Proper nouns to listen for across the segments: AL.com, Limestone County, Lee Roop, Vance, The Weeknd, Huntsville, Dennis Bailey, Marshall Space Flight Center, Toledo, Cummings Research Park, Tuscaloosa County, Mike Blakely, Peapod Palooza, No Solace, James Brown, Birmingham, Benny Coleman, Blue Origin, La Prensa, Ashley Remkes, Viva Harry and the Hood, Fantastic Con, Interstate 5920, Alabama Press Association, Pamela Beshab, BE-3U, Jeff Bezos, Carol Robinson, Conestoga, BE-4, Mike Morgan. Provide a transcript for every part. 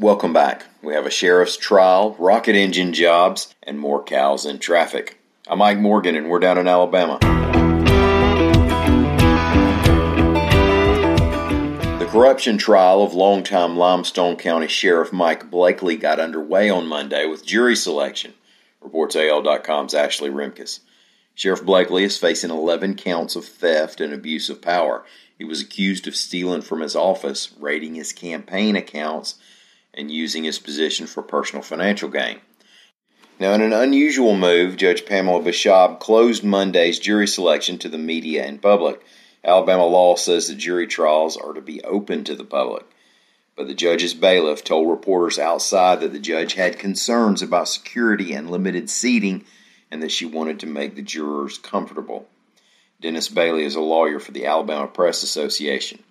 Welcome back. We have a sheriff's trial, rocket engine jobs, and more cows in traffic. I'm Mike Morgan, and we're down in Alabama. The corruption trial of longtime Limestone County Sheriff Mike Blakely got underway on Monday with jury selection, reports AL.com's Ashley Remkes. Sheriff Blakely is facing 11 counts of theft and abuse of power. He was accused of stealing from his office, raiding his campaign accounts, and using his position for personal financial gain. Now, in an unusual move, Judge Pamela Beshab closed Monday's jury selection to the media and public. Alabama law says the jury trials are to be open to the public. But the judge's bailiff told reporters outside that the judge had concerns about security and limited seating, and that she wanted to make the jurors comfortable. Dennis Bailey is a lawyer for the Alabama Press Association.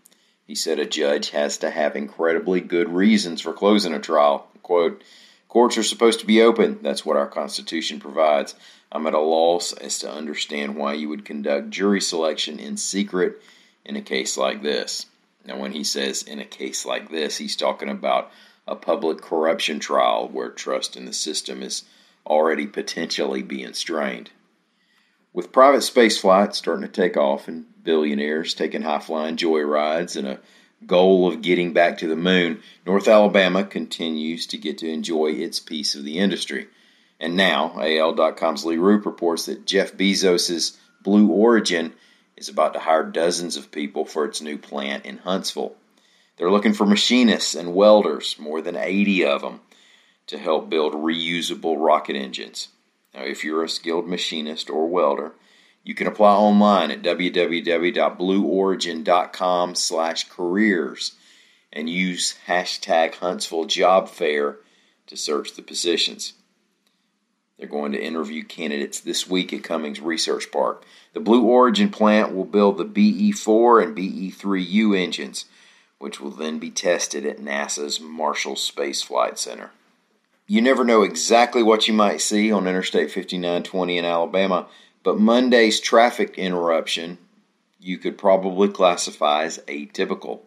He said a judge has to have incredibly good reasons for closing a trial. Quote, "Courts are supposed to be open. That's what our Constitution provides. I'm at a loss as to understand why you would conduct jury selection in secret in a case like this." Now, when he says in a case like this, he's talking about a public corruption trial where trust in the system is already potentially being strained. With private space flight starting to take off and billionaires taking high-flying joyrides and a goal of getting back to the moon, North Alabama continues to get to enjoy its piece of the industry. And now, AL.com's Lee Roop reports that Jeff Bezos' Blue Origin is about to hire dozens of people for its new plant in Huntsville. They're looking for machinists and welders, more than 80 of them, to help build reusable rocket engines. Now, if you're a skilled machinist or welder, you can apply online at www.blueorigin.com/careers and use hashtag Huntsville Job Fair to search the positions. They're going to interview candidates this week at Cummings Research Park. The Blue Origin plant will build the BE-4 and BE-3U engines, which will then be tested at NASA's Marshall Space Flight Center. You never know exactly what you might see on Interstate 5920 in Alabama, but Monday's traffic interruption you could probably classify as atypical.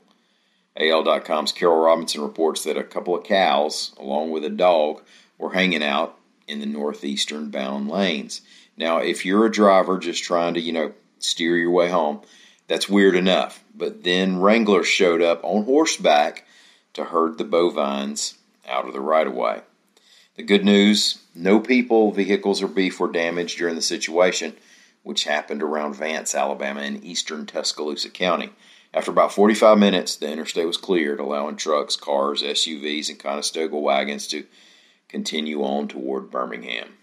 AL.com's Carol Robinson reports that a couple of cows, along with a dog, were hanging out in the northeastern bound lanes. Now, if you're a driver just trying to, steer your way home, that's weird enough. But then wranglers showed up on horseback to herd the bovines out of the right-of-way. The good news, no people, vehicles, or beef were damaged during the situation, which happened around Vance, Alabama, in eastern Tuscaloosa County. After about 45 minutes, the interstate was cleared, allowing trucks, cars, SUVs, and Conestoga wagons to continue on toward Birmingham.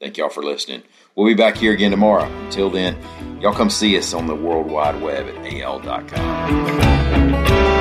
Thank y'all for listening. We'll be back here again tomorrow. Until then, y'all come see us on the World Wide Web at AL.com.